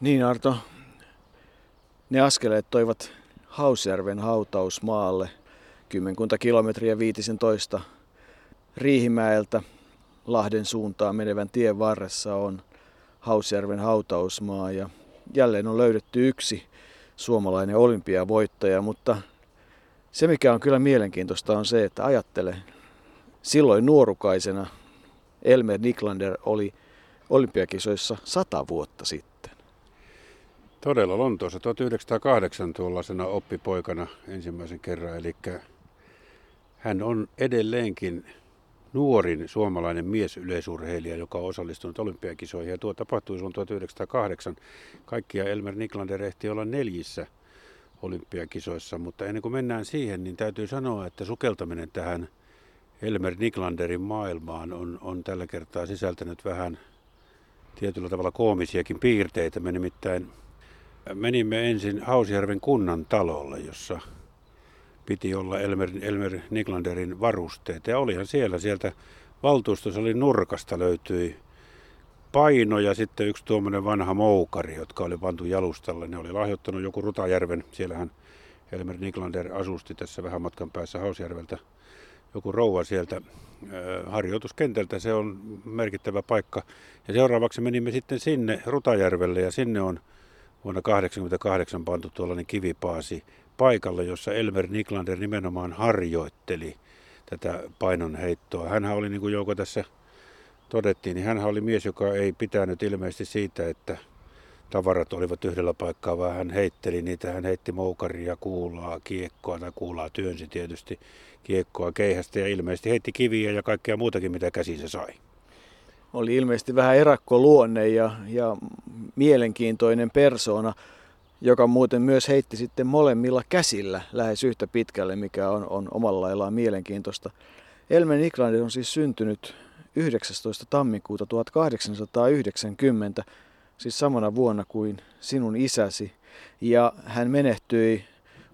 Niin Arto, ne askeleet toivat Hausjärven hautausmaalle kymmenkunta kilometriä 15 Riihimäeltä Lahden suuntaan menevän tien varressa on Hausjärven hautausmaa ja jälleen on löydetty yksi suomalainen olympiavoittaja, mutta se mikä on kyllä mielenkiintoista on se, että ajattele, silloin nuorukaisena Elmer Niklander oli olympiakisoissa 100 vuotta sitten. Todella Lontoossa 1908 tuollaisena oppipoikana ensimmäisen kerran, eli hän on edelleenkin nuorin suomalainen mies yleisurheilija, joka on osallistunut olympiakisoihin, ja tuo tapahtui silloin 1908. Kaikkia Elmer Niklander ehti olla 4 olympiakisoissa, mutta ennen kuin mennään siihen, niin täytyy sanoa, että sukeltaminen tähän Elmer Niklanderin maailmaan on tällä kertaa sisältänyt vähän tietyllä tavalla koomisiakin piirteitä. Me nimittäin menimme ensin Hausjärven kunnan talolle, jossa piti olla Elmer Niklanderin varusteet. Ja olihan sieltä valtuustossa oli nurkasta löytyi paino ja sitten yksi tuommoinen vanha moukari, jotka oli pantu jalustalle. Ne oli lahjoittanut joku Rutajärven, siellähän Elmer Niklander asusti tässä vähän matkan päässä Hausjärveltä. Joku rouva sieltä harjoituskentältä, se on merkittävä paikka. Ja seuraavaksi menimme sitten sinne Rutajärvelle ja sinne on vuonna 1988 pantu tuollainen kivipaasi paikalla, jossa Elmer Niklander nimenomaan harjoitteli tätä painonheittoa. Hänhän oli, niin kuin Jouko tässä todettiin, niin hänhän oli mies, joka ei pitänyt ilmeisesti siitä, että tavarat olivat yhdellä paikkaa, vaan hän heitteli niitä. Hän heitti moukaria, kuulaa, kiekkoa tai kuulaa työnsi tietysti kiekkoa keihästä ja ilmeisesti heitti kiviä ja kaikkea muutakin, mitä käsinsä sai. Oli ilmeisesti vähän erakkoluonne ja mielenkiintoinen persoona, joka muuten myös heitti sitten molemmilla käsillä lähes yhtä pitkälle, mikä on omalla laillaan mielenkiintoista. Elmer Niklander on siis syntynyt 19. tammikuuta 1890, siis samana vuonna kuin sinun isäsi, ja hän menehtyi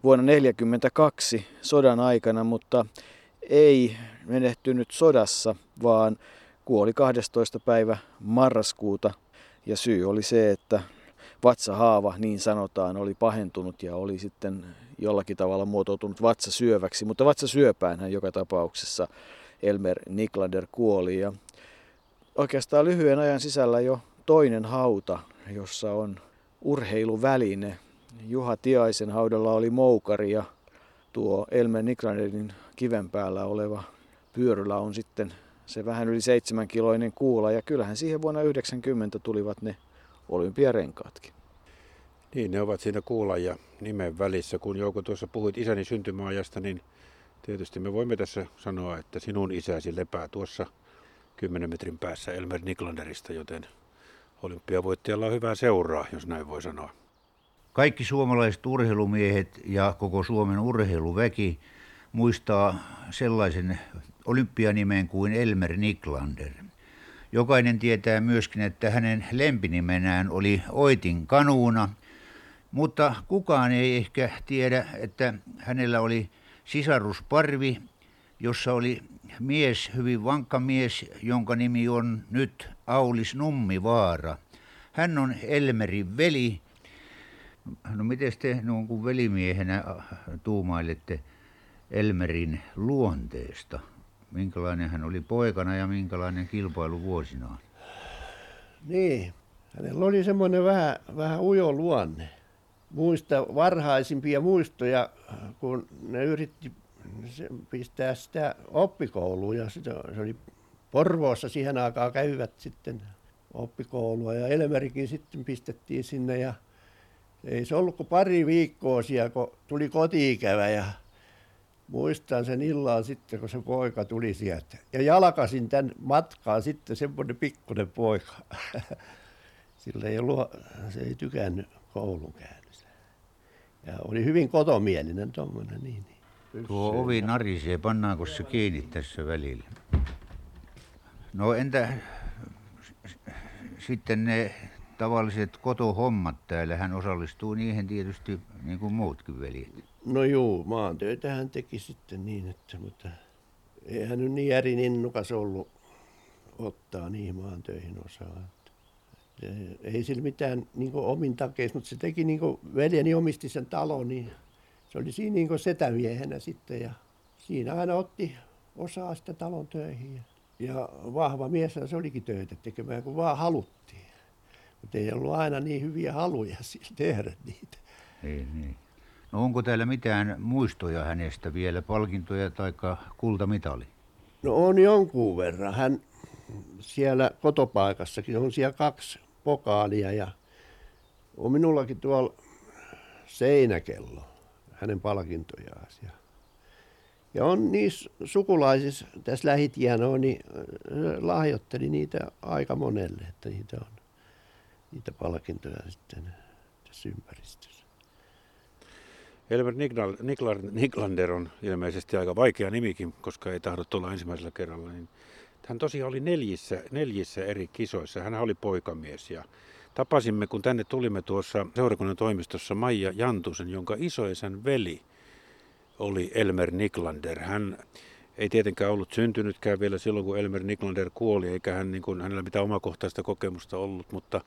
vuonna 1942 sodan aikana, mutta ei menehtynyt sodassa, vaan kuoli 12. päivä marraskuuta, ja syy oli se, että vatsahaava, niin sanotaan, oli pahentunut ja oli sitten jollakin tavalla muotoutunut vatsasyöväksi, mutta vatsasyöpäänhän joka tapauksessa Elmer Niklander kuoli. Ja oikeastaan lyhyen ajan sisällä jo toinen hauta, jossa on urheiluväline. Juha Tiaisen haudalla oli moukari ja tuo Elmer Niklanderin kiven päällä oleva pyörylä on sitten se vähän yli 7-kiloinen kuula. Ja kyllähän siihen vuonna 1990 tulivat ne olympiarenkaatkin. Niin, ne ovat siinä kuulan ja nimen välissä. Kun Jouko tuossa puhuit isäni syntymäajasta, niin tietysti me voimme tässä sanoa, että sinun isäsi lepää tuossa 10 metrin päässä Elmer Niklanderista, joten olympiavoittajalla on hyvää seuraa, jos näin voi sanoa. Kaikki suomalaiset urheilumiehet ja koko Suomen urheiluväki muistaa sellaisen olympianimen kuin Elmer Niklander. Jokainen tietää myöskin, että hänen lempinimenään oli Oitin kanuuna, mutta kukaan ei ehkä tiedä, että hänellä oli sisarusparvi, jossa oli mies, hyvin vankka mies, jonka nimi on nyt Aulis Nummivaara. Hän on Elmerin veli. No mites te noin kuin velimiehenä tuumailette Elmerin luonteesta? Minkälainen hän oli poikana ja minkälainen kilpailuvuosinaan? Niin, hänellä oli semmoinen vähän ujo luonne. Muista varhaisimpia muistoja, kun ne yritti pistää sitä oppikouluun. Ja se oli Porvoossa, siihen aikaan kävivät sitten oppikoulua ja Elmerikin sitten pistettiin sinne. Ja ei se ollut kuin pari viikkoa siellä, kun tuli koti-ikävä ja muistan sen illan sitten, kun se poika tuli sieltä. Ja jalkasin tämän matkaan sitten semmoinen pikkuinen poika. Sillä se ei tykännyt koulun käynnistä. Ja oli hyvin kotomielinen tuommoinen. Niin. Tuo ovi narisee, pannaanko se kiinni tässä välillä? No entä sitten ne tavalliset kotohommat täällä? Hän osallistuu niihin tietysti niin kuin muutkin veljet. No juu, maantöitä hän teki sitten niin, että mutta eihän nyt niin järin innokas ollut ottaa niihin maantöihin osaa. Ei sillä mitään niin omin takeissa, mutta se teki, niin veljeni omisti sen talon, niin se oli siinä niin setämiehenä sitten ja siinä aina otti osaa sitä talon töihin. Ja vahva mies se olikin töitä tekemään, kun vaan haluttiin. Mutta ei ollut aina niin hyviä haluja tehdä niitä. Niin. No onko täällä mitään muistoja hänestä vielä, palkintoja tai kultamitali? No on jonkun verran. Hän siellä kotopaikassakin on siellä 2 pokaalia ja on minullakin tuolla seinäkello hänen palkintojaan. Ja on niissä sukulaisissa, tässä lähitienoa, niin lahjoitteli niitä aika monelle, että niitä on niitä palkintoja sitten tässä ympäristössä. Elmer Niklander on ilmeisesti aika vaikea nimikin, koska ei tahdo tulla ensimmäisellä kerralla. Niin hän tosiaan oli neljissä eri kisoissa. Hän oli poikamies ja tapasimme, kun tänne tulimme tuossa seurakunnan toimistossa Maija Jantusen, jonka isoisän veli oli Elmer Niklander. Hän ei tietenkään ollut syntynytkään vielä silloin, kun Elmer Niklander kuoli, eikä hän, niin kuin, hänellä mitään omakohtaista kokemusta ollut, mutta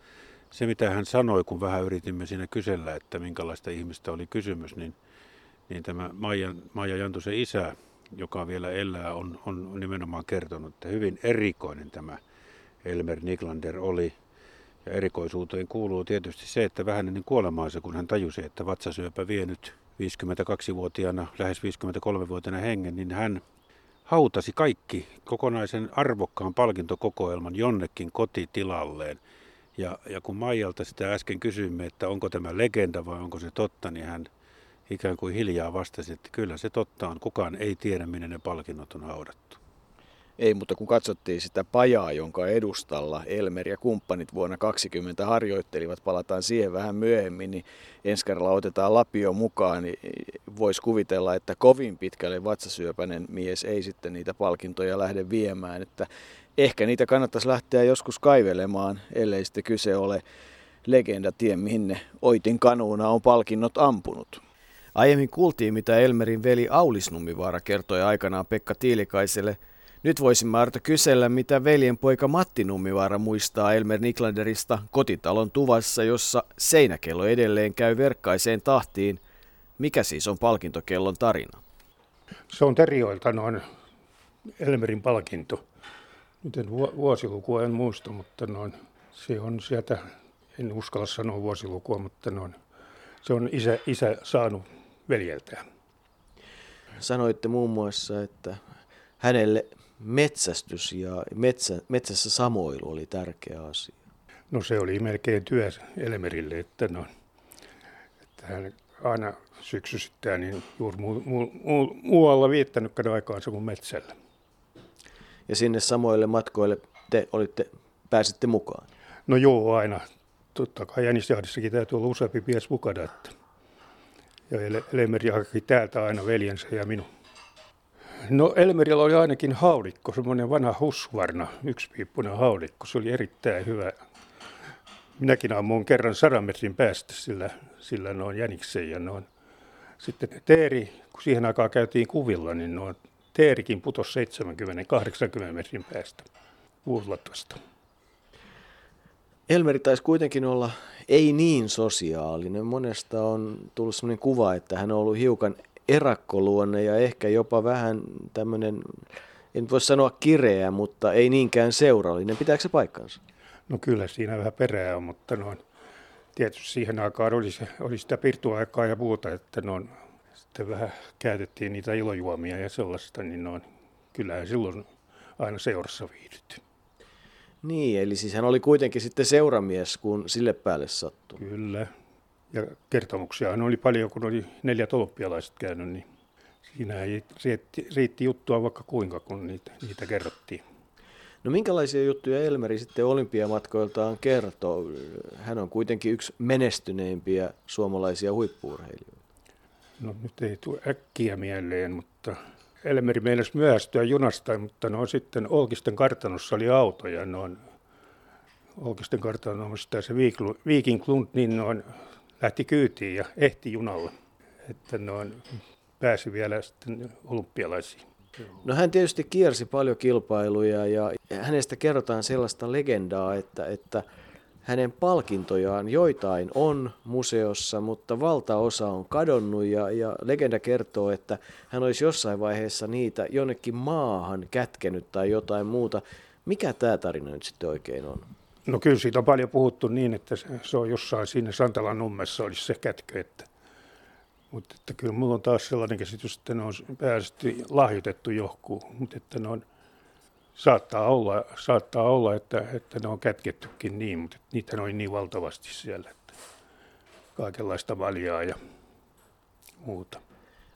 se mitä hän sanoi, kun vähän yritimme siinä kysellä, että minkälaista ihmistä oli kysymys, niin tämä Maija Jantusen isä, joka vielä elää, on nimenomaan kertonut, että hyvin erikoinen tämä Elmer Niklander oli. Ja erikoisuuteen kuuluu tietysti se, että vähän ennen kuolemaansa, kun hän tajusi, että vatsasyöpä vie nyt 52-vuotiaana, lähes 53-vuotiaana hengen, niin hän hautasi kaikki kokonaisen arvokkaan palkintokokoelman jonnekin kotitilalleen. Ja kun Maijalta sitä äsken kysyimme, että onko tämä legenda vai onko se totta, niin hän ikään kuin hiljaa vastasi, että kyllä se totta on. Kukaan ei tiedä, minne ne palkinnot on haudattu. Ei, mutta kun katsottiin sitä pajaa, jonka edustalla Elmer ja kumppanit vuonna 2020 harjoittelivat, palataan siihen vähän myöhemmin, niin ensi kerralla otetaan Lapio mukaan, niin voisi kuvitella, että kovin pitkälle vatsasyöpäinen mies ei sitten niitä palkintoja lähde viemään. Että ehkä niitä kannattaisi lähteä joskus kaivelemaan, ellei sitten kyse ole legendatien, minne Oitin kanuuna on palkinnot ampunut. Aiemmin kuultiin, mitä Elmerin veli Aulis Nummivaara kertoi aikanaan Pekka Tiilikaiselle. Nyt voisimme Arto kysellä, mitä veljenpoika Matti Nummivaara muistaa Elmer Niklanderista kotitalon tuvassa, jossa seinäkello edelleen käy verkkaiseen tahtiin. Mikä siis on palkintokellon tarina? Se on Terjoilta noin Elmerin palkinto. Nyt en vuosilukua en muista, mutta noin, se on sieltä, en uskalla sanoa vuosilukua, mutta noin, se on isä saanut veljeltään. Sanoitte muun muassa, että hänelle metsästys ja metsässä samoilu oli tärkeä asia. No se oli melkein työ Elmerille, että hän aina syksysittää niin juuri muualla viettänytkään aikaansa kuin metsällä. Ja sinne samoille matkoille te pääsitte mukaan? No joo, aina. Totta kai Jänisjahdissakin täytyy olla useampi mies mukana. Että. Ja Elmeri haki täältä aina veljensä ja minun. No Elmerillä oli ainakin haulikko, semmoinen vanha husvarna, yksipiippunen haulikko. Se oli erittäin hyvä. Minäkin ammuin kerran 100 metrin päästä sillä noin jäniksen ja noin. Sitten teeri, kun siihen aikaan käytiin kuvilla, niin noin teerikin putosi 70-80 metrin päästä vuosilatuista. Elmeri taisi kuitenkin olla ei niin sosiaalinen. Monesta on tullut sellainen kuva, että hän on ollut hiukan erakkoluonne ja ehkä jopa vähän tämmöinen, en voi sanoa kireä, mutta ei niinkään seurallinen. Pitääkö se paikkansa? No kyllä siinä vähän perää on, mutta tietysti siihen aikaan oli sitä pirtuaikaa ja muuta, että sitten vähän käytettiin niitä ilojuomia ja sellaista, niin kyllähän silloin aina seurassa viihdytty. Niin, eli siis hän oli kuitenkin sitten seuramies, kun sille päälle sattui. Kyllä. Ja kertomuksiahan oli paljon, kun oli 4 tolppialaiset käynyt, niin siinä ei riitti juttua vaikka kuinka, kun niitä kerrottiin. No minkälaisia juttuja Elmeri sitten olympiamatkoiltaan kertoo? Hän on kuitenkin yksi menestyneimpiä suomalaisia huippu-urheilijoita. No nyt ei tule äkkiä mieleen, mutta Elmeri meinasi myöhästyä junasta, mutta sitten Olkisten kartanossa oli auto ja Olkisten kartanosta se Viking Lund niin lähti kyytiin ja ehti junalla, että pääsi vielä sitten olympialaisiin. No hän tietysti kiersi paljon kilpailuja ja hänestä kerrotaan sellaista legendaa, että hänen palkintojaan joitain on museossa, mutta valtaosa on kadonnut ja legenda kertoo, että hän olisi jossain vaiheessa niitä jonnekin maahan kätkenyt tai jotain muuta. Mikä tämä tarina nyt sitten oikein on? No kyllä siitä on paljon puhuttu niin, että se on jossain siinä Santalan nummessa olisi se kätkö. Mutta että kyllä mulla on taas sellainen käsitys, että ne on päästy lahjoitettu johonkin, mutta että ne on, saattaa olla että ne on kätkettykin niin, mutta niitä on niin valtavasti siellä, että kaikenlaista maljaa ja muuta.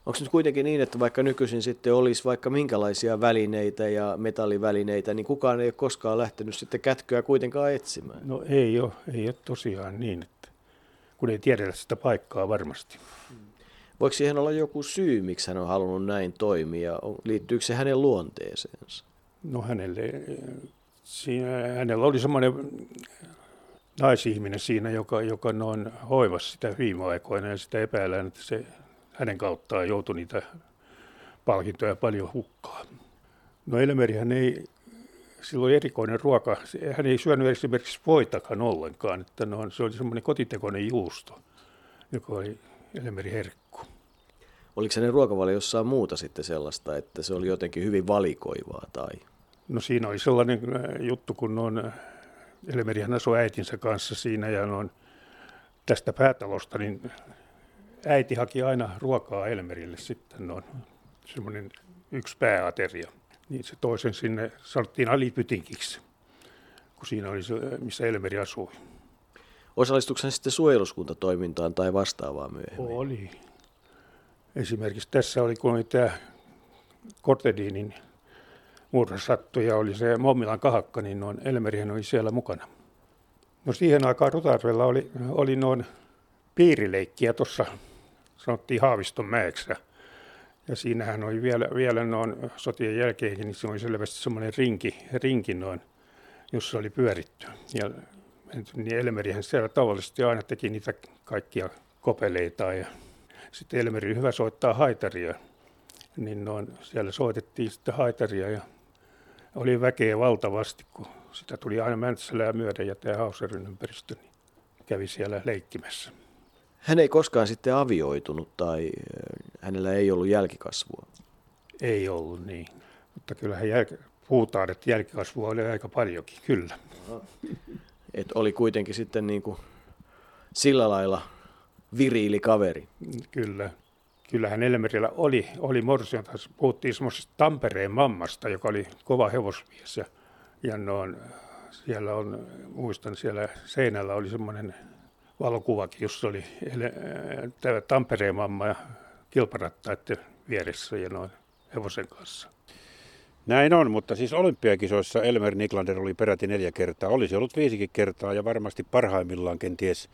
Onko nyt kuitenkin niin, että vaikka nykyisin sitten olisi vaikka minkälaisia välineitä ja metallivälineitä, niin kukaan ei ole koskaan lähtenyt sitten kätköä kuitenkaan etsimään? No ei ole tosiaan niin, että kun ei tiedetä sitä paikkaa varmasti. Voiko siihen olla joku syy, miksi hän on halunnut näin toimia? Liittyykö se hänen luonteeseensa? No hänellä oli semmoinen naisihminen siinä, joka noin hoivasi sitä viime aikoina ja sitä epäillään, että se hänen kauttaan joutui niitä palkintoja paljon hukkaan. No Elmerihän ei, sillä oli erikoinen ruoka, hän ei syönyt esimerkiksi voitakaan ollenkaan, että se oli semmoinen kotitekoinen juusto, joka oli Elmerin herkku. Oliko hänen ruokavalio jossain muuta sitten sellaista, että se oli jotenkin hyvin valikoivaa tai? No siinä oli sellainen juttu, kun Elmerihän asui äitinsä kanssa siinä ja tästä päätalosta, niin äiti haki aina ruokaa Elmerille sitten, semmoinen yksi pääateria. Niin se toisen sinne sanottiin alipytinkiksi, kun siinä oli se, missä Elmeri asui. Osallistuiko hän sitten suojeluskuntatoimintaan tai vastaavaa myöhemmin? Oli. Esimerkiksi tässä oli, kun oli tämä Kortedinin murha sattui ja oli se Mommilan kahakka, niin Elmerihän oli siellä mukana. No siihen aikaan Rutajärvellä oli piirileikkiä tuossa, sanottiin Haaviston mäeksi. Ja siinähän oli vielä sotien jälkeenkin, niin se oli selvästi semmoinen rinki jossa oli pyöritty. Ja niin Elmerihän siellä tavallisesti aina teki niitä kaikkia kopeleita ja sitten Elmeri oli hyvä soittaa haitaria, niin siellä soitettiin sitten haitaria ja oli väkeä valtavasti, kun sitä tuli aina Mäntsälää myöden ja tämä Hausjärven ympäristö niin kävi siellä leikkimässä. Hän ei koskaan sitten avioitunut tai hänellä ei ollut jälkikasvua? Ei ollut niin, mutta kyllähän puhutaan, että jälkikasvua oli aika paljonkin, kyllä. Et oli kuitenkin sitten niin kuin sillä lailla viriili kaveri. Kyllä. Kyllähän Elmerillä oli morsian. Puhuttiin semmoisesta Tampereen mammasta, joka oli kova hevosmies. Ja siellä on, muistan, siellä seinällä oli semmoinen valokuvakin, jossa oli Tampereen mamma ja kilparattaiden vieressä ja hevosen kanssa. Näin on, mutta siis olympiakisoissa Elmer Niklander oli peräti 4 kertaa. Olisi ollut 5kin kertaa ja varmasti parhaimmillaan kenties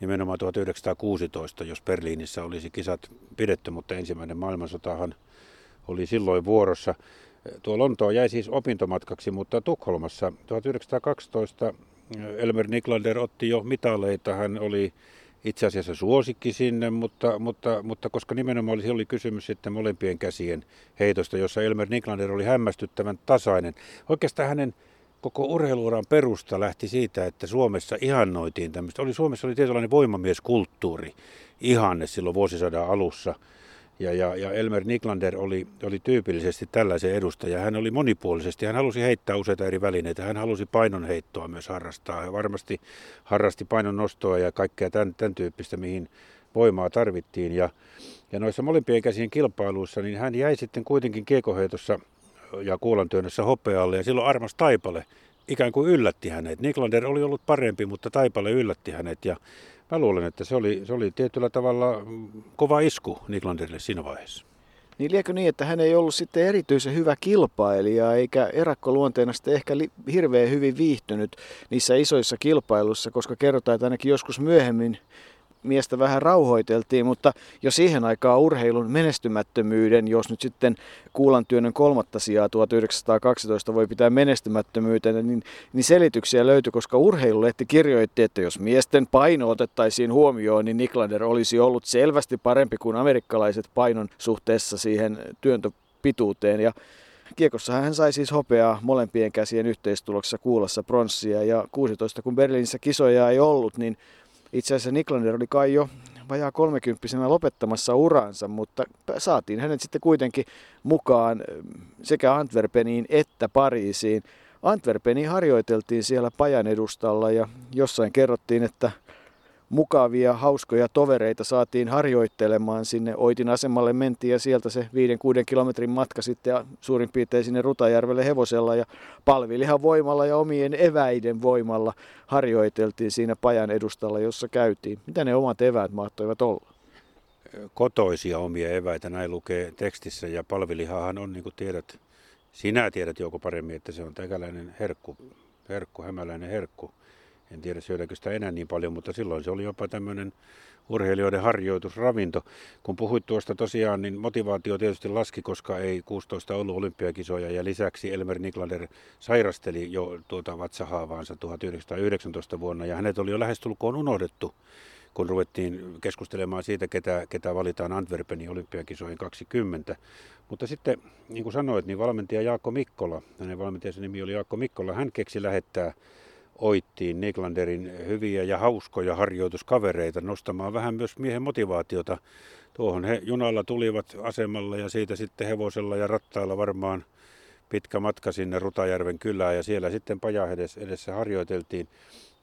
nimenomaan 1916, jos Berliinissä olisi kisat pidetty, mutta ensimmäinen maailmansotahan oli silloin vuorossa. Tuo Lontoo jäi siis opintomatkaksi, mutta Tukholmassa 1912 Elmer Niklander otti jo mitaleita. Hän oli itse asiassa suosikki sinne, mutta koska nimenomaan oli kysymys sitten molempien käsien heitosta, jossa Elmer Niklander oli hämmästyttävän tasainen. Oikeastaan hänen koko urheiluuran perusta lähti siitä, että Suomessa ihannoitiin tämmöistä. Suomessa oli tietynlainen voimamieskulttuuri ihanne silloin vuosisadan alussa. Ja Elmer Niklander oli tyypillisesti tällaisen edustaja. Hän oli monipuolisesti. Hän halusi heittää useita eri välineitä. Hän halusi painonheittoa myös harrastaa. Hän varmasti harrasti painonnostoa ja kaikkea tämän tyyppistä, mihin voimaa tarvittiin. Ja noissa molempien käsien kilpailuissa niin hän jäi sitten kuitenkin kiekoheitossa ja kuulantyönnössä hopealle. Ja silloin Armas Taipale ikään kuin yllätti hänet. Niklander oli ollut parempi, mutta Taipale yllätti hänet. Ja mä luulen, että se oli tietyllä tavalla kova isku Niklanderille siinä vaiheessa. Niin liekö niin, että hän ei ollut sitten erityisen hyvä kilpailija, eikä erakkoluonteena sitten ehkä hirveän hyvin viihtynyt niissä isoissa kilpailuissa, koska kerrotaan, että ainakin joskus myöhemmin miestä vähän rauhoiteltiin, mutta jo siihen aikaan urheilun menestymättömyyden, jos nyt sitten kuulantyönnön 3. sijaa 1912 voi pitää menestymättömyytenä, niin selityksiä löytyi, koska urheilulehti kirjoitti, että jos miesten paino otettaisiin huomioon, niin Niklander olisi ollut selvästi parempi kuin amerikkalaiset painon suhteessa siihen työntöpituuteen. Ja Kiekossa hän sai siis hopeaa molempien käsien yhteistuloksessa, kuulassa pronssia, ja 16 kun Berliinissä kisoja ei ollut, niin itse asiassa Niklander oli kai jo vajaa 30-vuotiaana lopettamassa uransa, mutta saatiin hänet sitten kuitenkin mukaan sekä Antwerpeniin että Pariisiin. Antwerpeniin harjoiteltiin siellä pajan edustalla ja jossain kerrottiin, että mukavia, hauskoja tovereita saatiin harjoittelemaan sinne. Oitin asemalle mentiin ja sieltä se 5-6 kilometrin matka sitten suurin piirtein sinne Rutajärvelle hevosella ja palvilihan voimalla ja omien eväiden voimalla harjoiteltiin siinä pajan edustalla, jossa käytiin. Mitä ne omat eväät mahtoivat olla? Kotoisia omia eväitä, näin lukee tekstissä, ja palvilihahan on, niin kuin tiedät, sinä tiedät Jouko paremmin, että se on täkäläinen herkku, hämäläinen herkku. En tiedä syödäänkö sitä enää niin paljon, mutta silloin se oli jopa tämmöinen urheilijoiden harjoitusravinto. Kun puhuit tuosta tosiaan, niin motivaatio tietysti laski, koska ei 16 ollut olympiakisoja. Ja lisäksi Elmer Niklander sairasteli jo vatsahaavaansa 1919 vuonna. Ja hänet oli jo lähestulkoon unohdettu, kun ruvettiin keskustelemaan siitä, ketä valitaan Antwerpenin olympiakisoihin 2020. Mutta sitten, niin kuin sanoit, niin valmentaja Jaakko Mikkola, hänen valmentajansa nimi oli Jaakko Mikkola, hän keksi lähettää Oittiin Niklanderin hyviä ja hauskoja harjoituskavereita nostamaan vähän myös miehen motivaatiota. Tuohon he junalla tulivat asemalla ja siitä sitten hevosella ja rattailla varmaan pitkä matka sinne Rutajärven kylään, ja siellä sitten pajan edessä harjoiteltiin.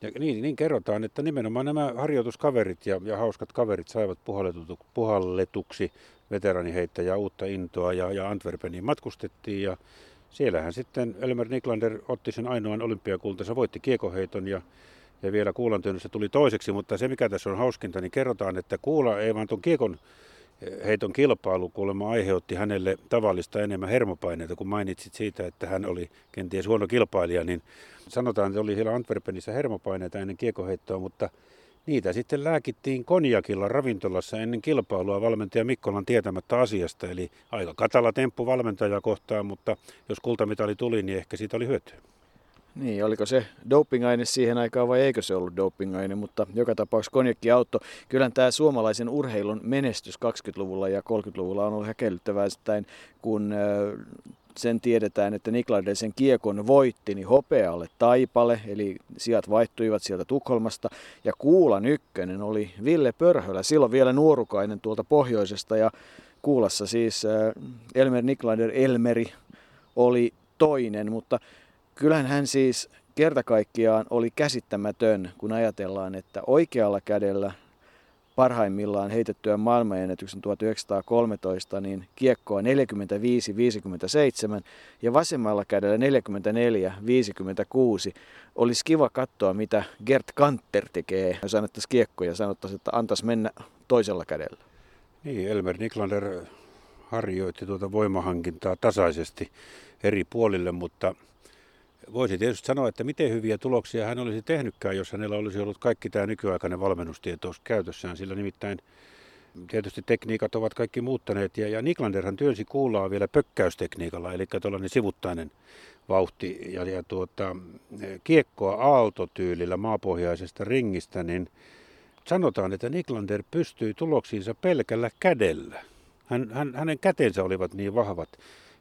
Ja niin kerrotaan, että nimenomaan nämä harjoituskaverit ja hauskat kaverit saivat puhalletuksi veteraaniheittäjää uutta intoa, ja Antwerpeniin matkustettiin ja siellähän sitten Elmer Niklander otti sen ainoan olympiakultansa, voitti kiekoheiton ja vielä kuulantyönnössä tuli toiseksi. Mutta se mikä tässä on hauskinta, niin kerrotaan, että kuula ei vaan tuon kiekonheiton kilpailu kuulemma aiheutti hänelle tavallista enemmän hermopaineita. Kun mainitsit siitä, että hän oli kenties huono kilpailija, niin sanotaan, että oli siellä Antwerpenissä hermopaineita ennen kiekoheittoa, mutta niitä sitten lääkittiin konjakilla ravintolassa ennen kilpailua valmentaja Mikkolan tietämättä asiasta. Eli aika katala temppu valmentaja kohtaan, mutta jos kultamitali tuli, niin ehkä siitä oli hyötyä. Niin, oliko se dopingaine siihen aikaan vai eikö se ollut dopingaine, mutta joka tapauksessa konjakki auttoi. Kyllähän tämä suomalaisen urheilun menestys 20-luvulla ja 30-luvulla on ollut häkellyttävää, kun sen tiedetään, että Niklander sen kiekon voitti, niin hopealle Taipale, eli sijat vaihtuivat sieltä Tukholmasta. Ja kuulan ykkönen oli Ville Pörhölä, silloin vielä nuorukainen tuolta pohjoisesta. Ja kuulassa siis Elmer Niklander, Elmeri, oli toinen, mutta kyllähän hän siis kerta kaikkiaan oli käsittämätön, kun ajatellaan, että oikealla kädellä parhaimmillaan heitettyä maailmanennätyksen 1913, niin kiekkoa 45-57 ja vasemmalla kädellä 44-56. Olisi kiva katsoa, mitä Gerd Kanter tekee, jos annettaisiin kiekkoja ja sanottaisiin, että antaisi mennä toisella kädellä. Niin, Elmer Niklander harjoitti tuota voimahankintaa tasaisesti eri puolille, mutta voisi tietysti sanoa, että miten hyviä tuloksia hän olisi tehnytkään, jos hänellä olisi ollut kaikki tämä nykyaikainen valmennustietos käytössään, sillä nimittäin tietysti tekniikat ovat kaikki muuttaneet, ja Niklanderhan työnsi kuulaa vielä pökkäystekniikalla, eli tuollainen sivuttainen vauhti, ja kiekkoa aaltotyylillä maapohjaisesta ringistä, niin sanotaan, että Niklander pystyi tuloksiinsa pelkällä kädellä. Hänen kätensä olivat niin vahvat,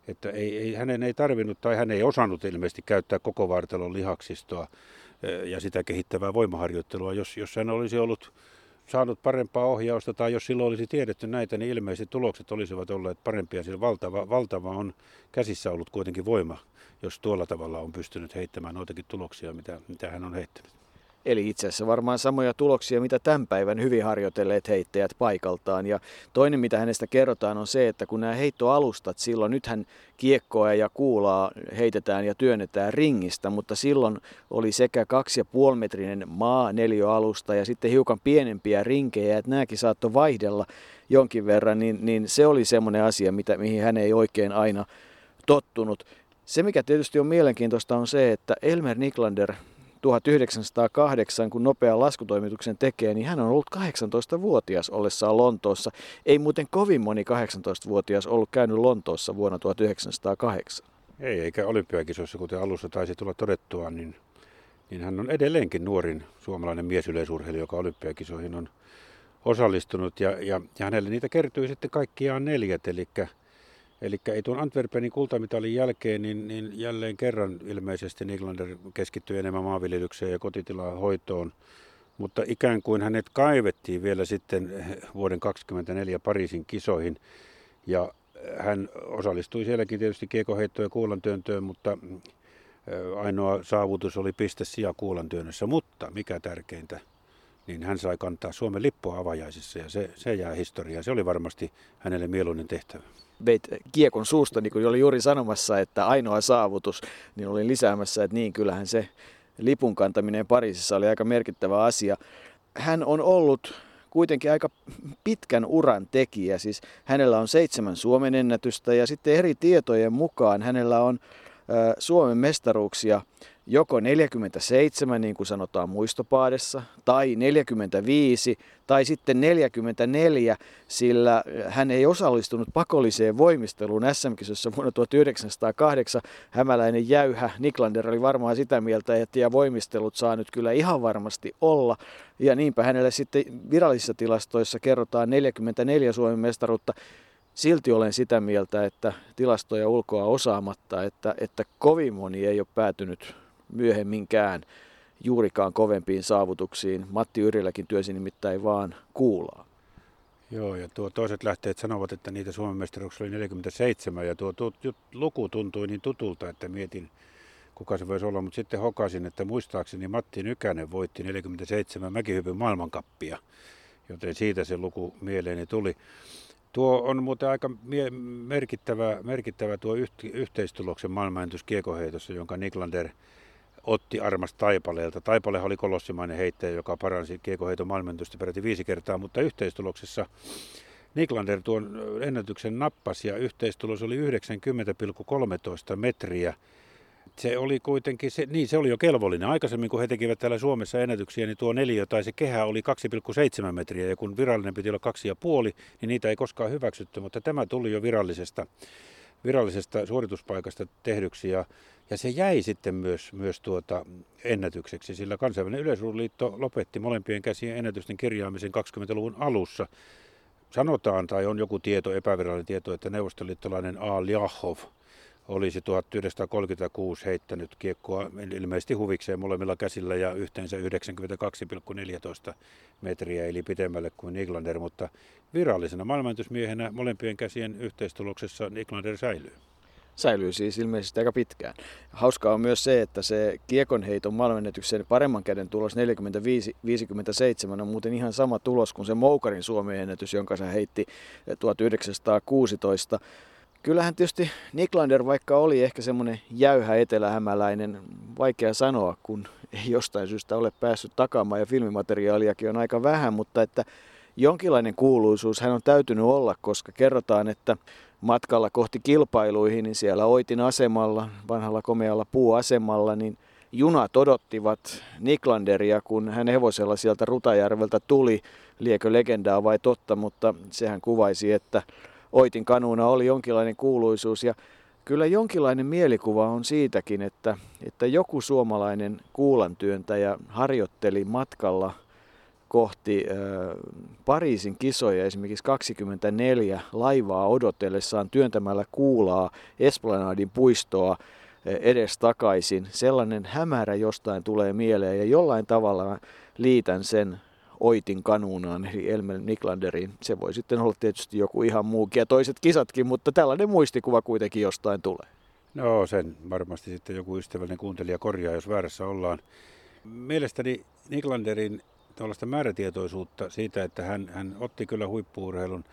että hänen ei tarvinnut tai hän ei osannut ilmeisesti käyttää koko vartalon lihaksistoa ja sitä kehittävää voimaharjoittelua. Jos hän olisi ollut saanut parempaa ohjausta tai jos silloin olisi tiedetty näitä, niin ilmeisesti tulokset olisivat olleet parempia. Sillä valtava on käsissä ollut kuitenkin voima, jos tuolla tavalla on pystynyt heittämään noitakin tuloksia, mitä hän on heittänyt. Eli itse asiassa varmaan samoja tuloksia, mitä tämän päivän hyvin harjoitelleet heittäjät paikaltaan. Ja toinen, mitä hänestä kerrotaan, on se, että kun nämä heittoalustat silloin, nythän kiekkoa ja kuulaa heitetään ja työnnetään ringistä, mutta silloin oli sekä 2,5-metrinen maaneliöalusta ja sitten hiukan pienempiä rinkejä, että nämäkin saattoi vaihdella jonkin verran, niin se oli semmoinen asia, mihin hän ei oikein aina tottunut. Se, mikä tietysti on mielenkiintoista, on se, että Elmer Niklander 1908, kun nopean laskutoimituksen tekee, niin hän on ollut 18-vuotias ollessaan Lontoossa. Ei muuten kovin moni 18-vuotias ollut käynyt Lontoossa vuonna 1908. Ei, eikä olympiakisoissa, kuten alussa taisi tulla todettua, niin hän on edelleenkin nuorin suomalainen miesyleisurheilija, joka olympiakisoihin on osallistunut. Ja hänelle niitä kertyy sitten kaikkiaan 4, eli Eli ei tuon Antwerpenin kultamitalin jälkeen, niin jälleen kerran ilmeisesti Niklander keskittyi enemmän maanviljelykseen ja kotitilan hoitoon. Mutta ikään kuin hänet kaivettiin vielä sitten vuoden 1924 Pariisin kisoihin. Ja hän osallistui sielläkin tietysti kiekoheittoon ja kuulantyöntöön, mutta ainoa saavutus oli pistesija kuulantyönnössä. Mutta mikä tärkeintä, niin hän sai kantaa Suomen lippua avajaisissa ja se jää historiaan. Se oli varmasti hänelle mieluinen tehtävä. Veit kiekon suusta, niin kuin oli juuri sanomassa, että ainoa saavutus, niin olin lisäämässä, että niin kyllähän se lipun kantaminen Pariisissa oli aika merkittävä asia. Hän on ollut kuitenkin aika pitkän uran tekijä, siis hänellä on 7 Suomen ennätystä ja sitten eri tietojen mukaan hänellä on Suomen mestaruuksia joko 47, niin kuin sanotaan muistopaadessa, tai 45, tai sitten 44, sillä hän ei osallistunut pakolliseen voimisteluun SM-kisossa vuonna 1908. Hämäläinen jäyhä Niklander oli varmaan sitä mieltä, että voimistelut saa nyt kyllä ihan varmasti olla. Ja niinpä hänelle sitten virallisissa tilastoissa kerrotaan 44 Suomen mestaruutta. Silti olen sitä mieltä, että tilastoja ulkoa osaamatta, että kovin moni ei ole päätynyt myöhemminkään juurikaan kovempiin saavutuksiin. Matti Yrjelläkin työsi nimittäin vaan kuulaa. Joo, ja toiset lähteet sanovat, että niitä Suomen mestaruuksia oli 47, ja tuo luku tuntui niin tutulta, että mietin, kuka se voisi olla. Mutta sitten hokasin, että muistaakseni Matti Nykänen voitti 47 mäkihypyn maailmankappia, joten siitä se luku mieleeni tuli. Tuo on muuten aika merkittävä tuo yhteistuloksen maailmanennätys kiekoheitossa, jonka Niklander otti Armas Taipaleelta. Taipalehan oli kolossimainen heittäjä, joka paransi kiekoheiton maailmanennätystä peräti 5 kertaa, mutta yhteistuloksessa Niklander tuon ennätyksen nappasi ja yhteistulos oli 90,13 metriä. Se oli kuitenkin, se oli jo kelvollinen. Aikaisemmin kun he tekivät täällä Suomessa ennätyksiä, niin tuo neliö tai se kehä oli 2,7 metriä ja kun virallinen piti olla 2,5, niin niitä ei koskaan hyväksytty, mutta tämä tuli jo virallisesta suorituspaikasta tehdyksi ja se jäi sitten myös ennätykseksi, sillä kansainvälinen yleisurheiluliitto lopetti molempien käsien ennätysten kirjaamisen 20-luvun alussa. Sanotaan tai on joku tieto, epävirallinen tieto, että neuvostoliittolainen Al-Jahov olisi 1936 heittänyt kiekkoa ilmeisesti huvikseen molemmilla käsillä ja yhteensä 92,14 metriä, eli pitemmälle kuin Niklander, mutta virallisena maailmanennätysmiehenä molempien käsien yhteistuloksessa Niklander säilyy. Säilyy siis ilmeisesti aika pitkään. Hauskaa on myös se, että se kiekonheiton maailmanennätyksen paremman käden tulos 45,57 on muuten ihan sama tulos kuin se Moukarin Suomen ennätys, jonka se heitti 1916. Kyllähän tietysti Niklander, vaikka oli ehkä semmoinen jäyhä etelähämäläinen, vaikea sanoa, kun ei jostain syystä ole päässyt takaamaan ja filmimateriaaliakin on aika vähän, mutta että jonkinlainen kuuluisuus hän on täytynyt olla, koska kerrotaan, että matkalla kohti kilpailuihin, niin siellä Oitin asemalla, vanhalla komealla puuasemalla, niin junat odottivat Niklanderia, kun hän hevosella sieltä Rutajärveltä tuli, liekö legendaa vai totta, mutta sehän kuvaisi, että Oitin kanuuna oli jonkinlainen kuuluisuus ja kyllä jonkinlainen mielikuva on siitäkin, että joku suomalainen kuulantyöntäjä harjoitteli matkalla kohti Pariisin kisoja esimerkiksi 24 laivaa odotellessaan työntämällä kuulaa Esplanadin puistoa edestakaisin. Sellainen hämärä jostain tulee mieleen ja jollain tavalla liitän sen Oitin kanuunaan, eli Elmer Niklanderiin. Se voi sitten olla tietysti joku ihan muukin ja toiset kisatkin, mutta tällainen muistikuva kuitenkin jostain tulee. No sen varmasti sitten joku ystävällinen kuuntelija korjaa, jos väärässä ollaan. Mielestäni Niklanderin tuollaista määrätietoisuutta siitä, että hän otti kyllä huippu-urheilun.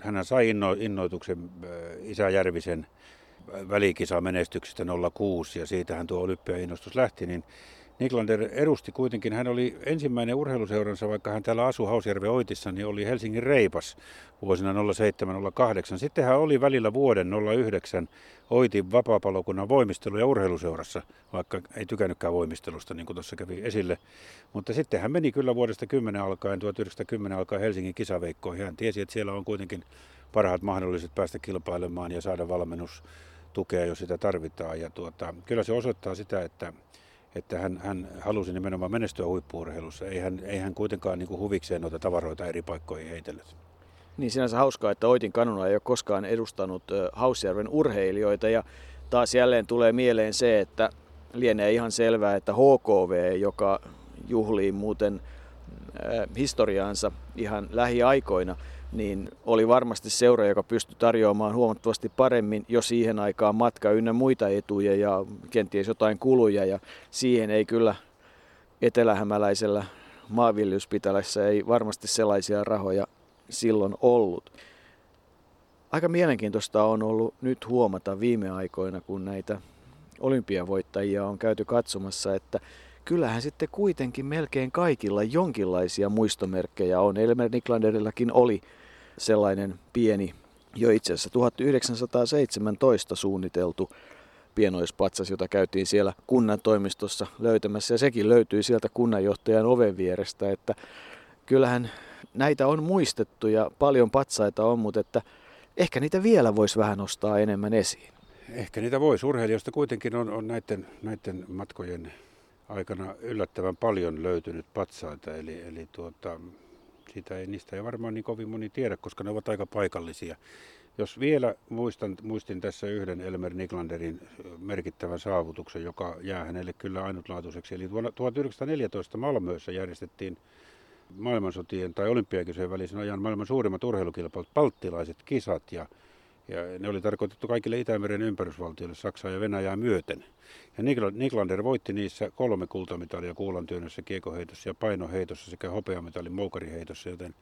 Hän sai innoituksen Isäjärvisen välikisamenestyksestä 06 ja siitähän tuo olympiainnostus lähti, niin Niklander edusti kuitenkin, hän oli ensimmäinen urheiluseuransa, vaikka hän täällä asui Hausjärven Oitissa, niin oli Helsingin Reipas vuosina 07-08. Sitten hän oli välillä vuoden 09 Oitin vapaapalokunnan voimistelu- ja urheiluseurassa, vaikka ei tykännytkään voimistelusta, niin kuin tuossa kävi esille. Mutta sitten hän meni kyllä vuodesta 1910 alkaen Helsingin kisaveikkoihin. Hän tiesi, että siellä on kuitenkin parhaat mahdolliset päästä kilpailemaan ja saada valmennustukea, jos sitä tarvitaan. Ja kyllä se osoittaa sitä, että hän halusi nimenomaan menestyä huippu-urheilussa. Ei hän kuitenkaan niin kuin huvikseen noita tavaroita eri paikkoihin heitellyt. Niin sinänsä hauskaa, että Oitin Kanuna ei ole koskaan edustanut Hausjärven urheilijoita. Ja taas jälleen tulee mieleen se, että lienee ihan selvää, että HKV, joka juhlii muuten historiaansa ihan lähiaikoina, niin oli varmasti seura, joka pystyi tarjoamaan huomattavasti paremmin jo siihen aikaan matka ynnä muita etuja ja kenties jotain kuluja. Ja siihen ei kyllä etelähämäläisellä maanviljelyspitälässä ei varmasti sellaisia rahoja silloin ollut. Aika mielenkiintoista on ollut nyt huomata viime aikoina, kun näitä olympiavoittajia on käyty katsomassa, että kyllähän sitten kuitenkin melkein kaikilla jonkinlaisia muistomerkkejä on. Elmer Niklanderillakin oli sellainen pieni, jo itse asiassa 1917 suunniteltu pienoispatsas, jota käytiin siellä kunnan toimistossa löytämässä. Ja sekin löytyi sieltä kunnanjohtajan oven vierestä, että kyllähän näitä on muistettu ja paljon patsaita on, mutta että ehkä niitä vielä voisi vähän nostaa enemmän esiin. Ehkä niitä voisi. Urheilijoista kuitenkin on näiden matkojen aikana yllättävän paljon löytynyt patsaita, eli niistä ei varmaan niin kovin moni tiedä, koska ne ovat aika paikallisia. Jos vielä muistin tässä yhden Elmer Niklanderin merkittävän saavutuksen, joka jää hänelle kyllä ainutlaatuiseksi. Eli vuonna 1914 Malmössä järjestettiin maailmansotien tai olympiakisojen välisen ajan maailman suurimmat urheilukilpailut, balttilaiset kisat, ja ne oli tarkoitettu kaikille Itämeren ympärysvaltioille Saksaa ja Venäjää myöten. Ja Niklander voitti niissä 3 kultamitalia kuulantyönnössä, kiekoheitossa ja painoheitossa sekä hopeamitalin moukariheitossa, joten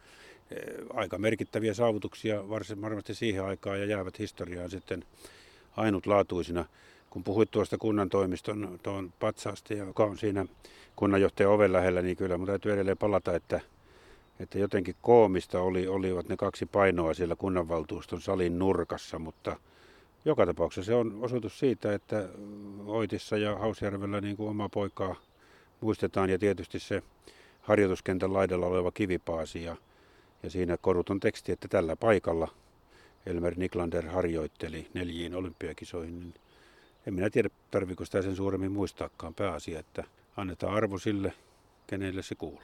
aika merkittäviä saavutuksia varmasti siihen aikaan ja jäävät historiaan sitten ainutlaatuisina. Kun puhuit tuosta kunnan toimiston tuon patsaasta, joka on siinä kunnanjohtajan oven lähellä, niin kyllä mun täytyy edelleen palata, että jotenkin koomista olivat ne 2 painoa siellä kunnanvaltuuston salin nurkassa, mutta joka tapauksessa se on osoitus siitä, että Oitissa ja Hausjärvellä niin kuin oma poikaa muistetaan, ja tietysti se harjoituskentän laidalla oleva kivipaasi ja siinä koruton teksti, että tällä paikalla Elmer Niklander harjoitteli 4 olympiakisoihin. Niin en minä tiedä, tarviiko sitä sen suuremmin muistaakaan. Pääasia, että annetaan arvo sille, kenelle se kuuluu.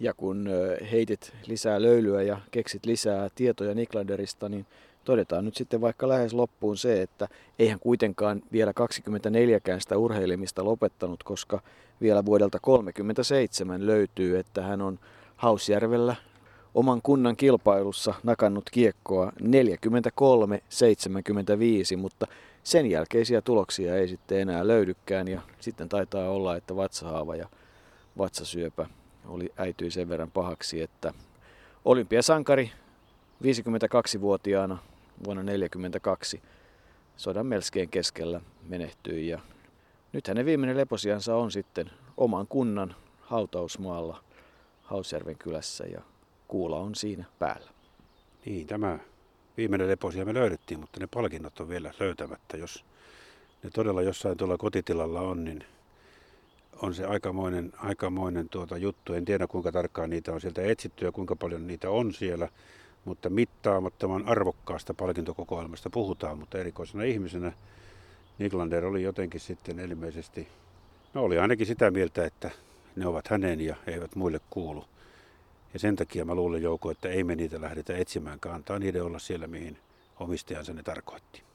Ja kun heitit lisää löylyä ja keksit lisää tietoja Niklanderista, niin todetaan nyt sitten vaikka lähes loppuun se, että eihän kuitenkaan vielä 24kään sitä urheilemista lopettanut, koska vielä vuodelta 1937 löytyy, että hän on Hausjärvellä oman kunnan kilpailussa nakannut kiekkoa 43-75, mutta sen jälkeisiä tuloksia ei sitten enää löydykään, ja sitten taitaa olla, että vatsahaava ja vatsasyöpä äityi sen verran pahaksi, että olympiasankari 52-vuotiaana vuonna 1942 sodan melskien keskellä menehtyi, ja nyt hänen viimeinen leposiansa on sitten oman kunnan hautausmaalla Hausjärven kylässä, ja kuula on siinä päällä. Niin, tämä viimeinen leposija me löydettiin, mutta ne palkinnot on vielä löytämättä. Jos ne todella jossain tuolla kotitilalla on, niin on se aikamoinen juttu. En tiedä, kuinka tarkkaan niitä on sieltä etsitty ja kuinka paljon niitä on siellä, mutta mittaamattoman arvokkaasta palkintokokoelmasta puhutaan. Mutta erikoisena ihmisenä Niklander oli jotenkin sitten ilmeisesti, oli ainakin sitä mieltä, että ne ovat hänen ja eivät muille kuulu. Ja sen takia mä luulen, Jouko, että ei me niitä lähdetä etsimäänkaan. Antaa niiden olla siellä, mihin omistajansa ne tarkoitti.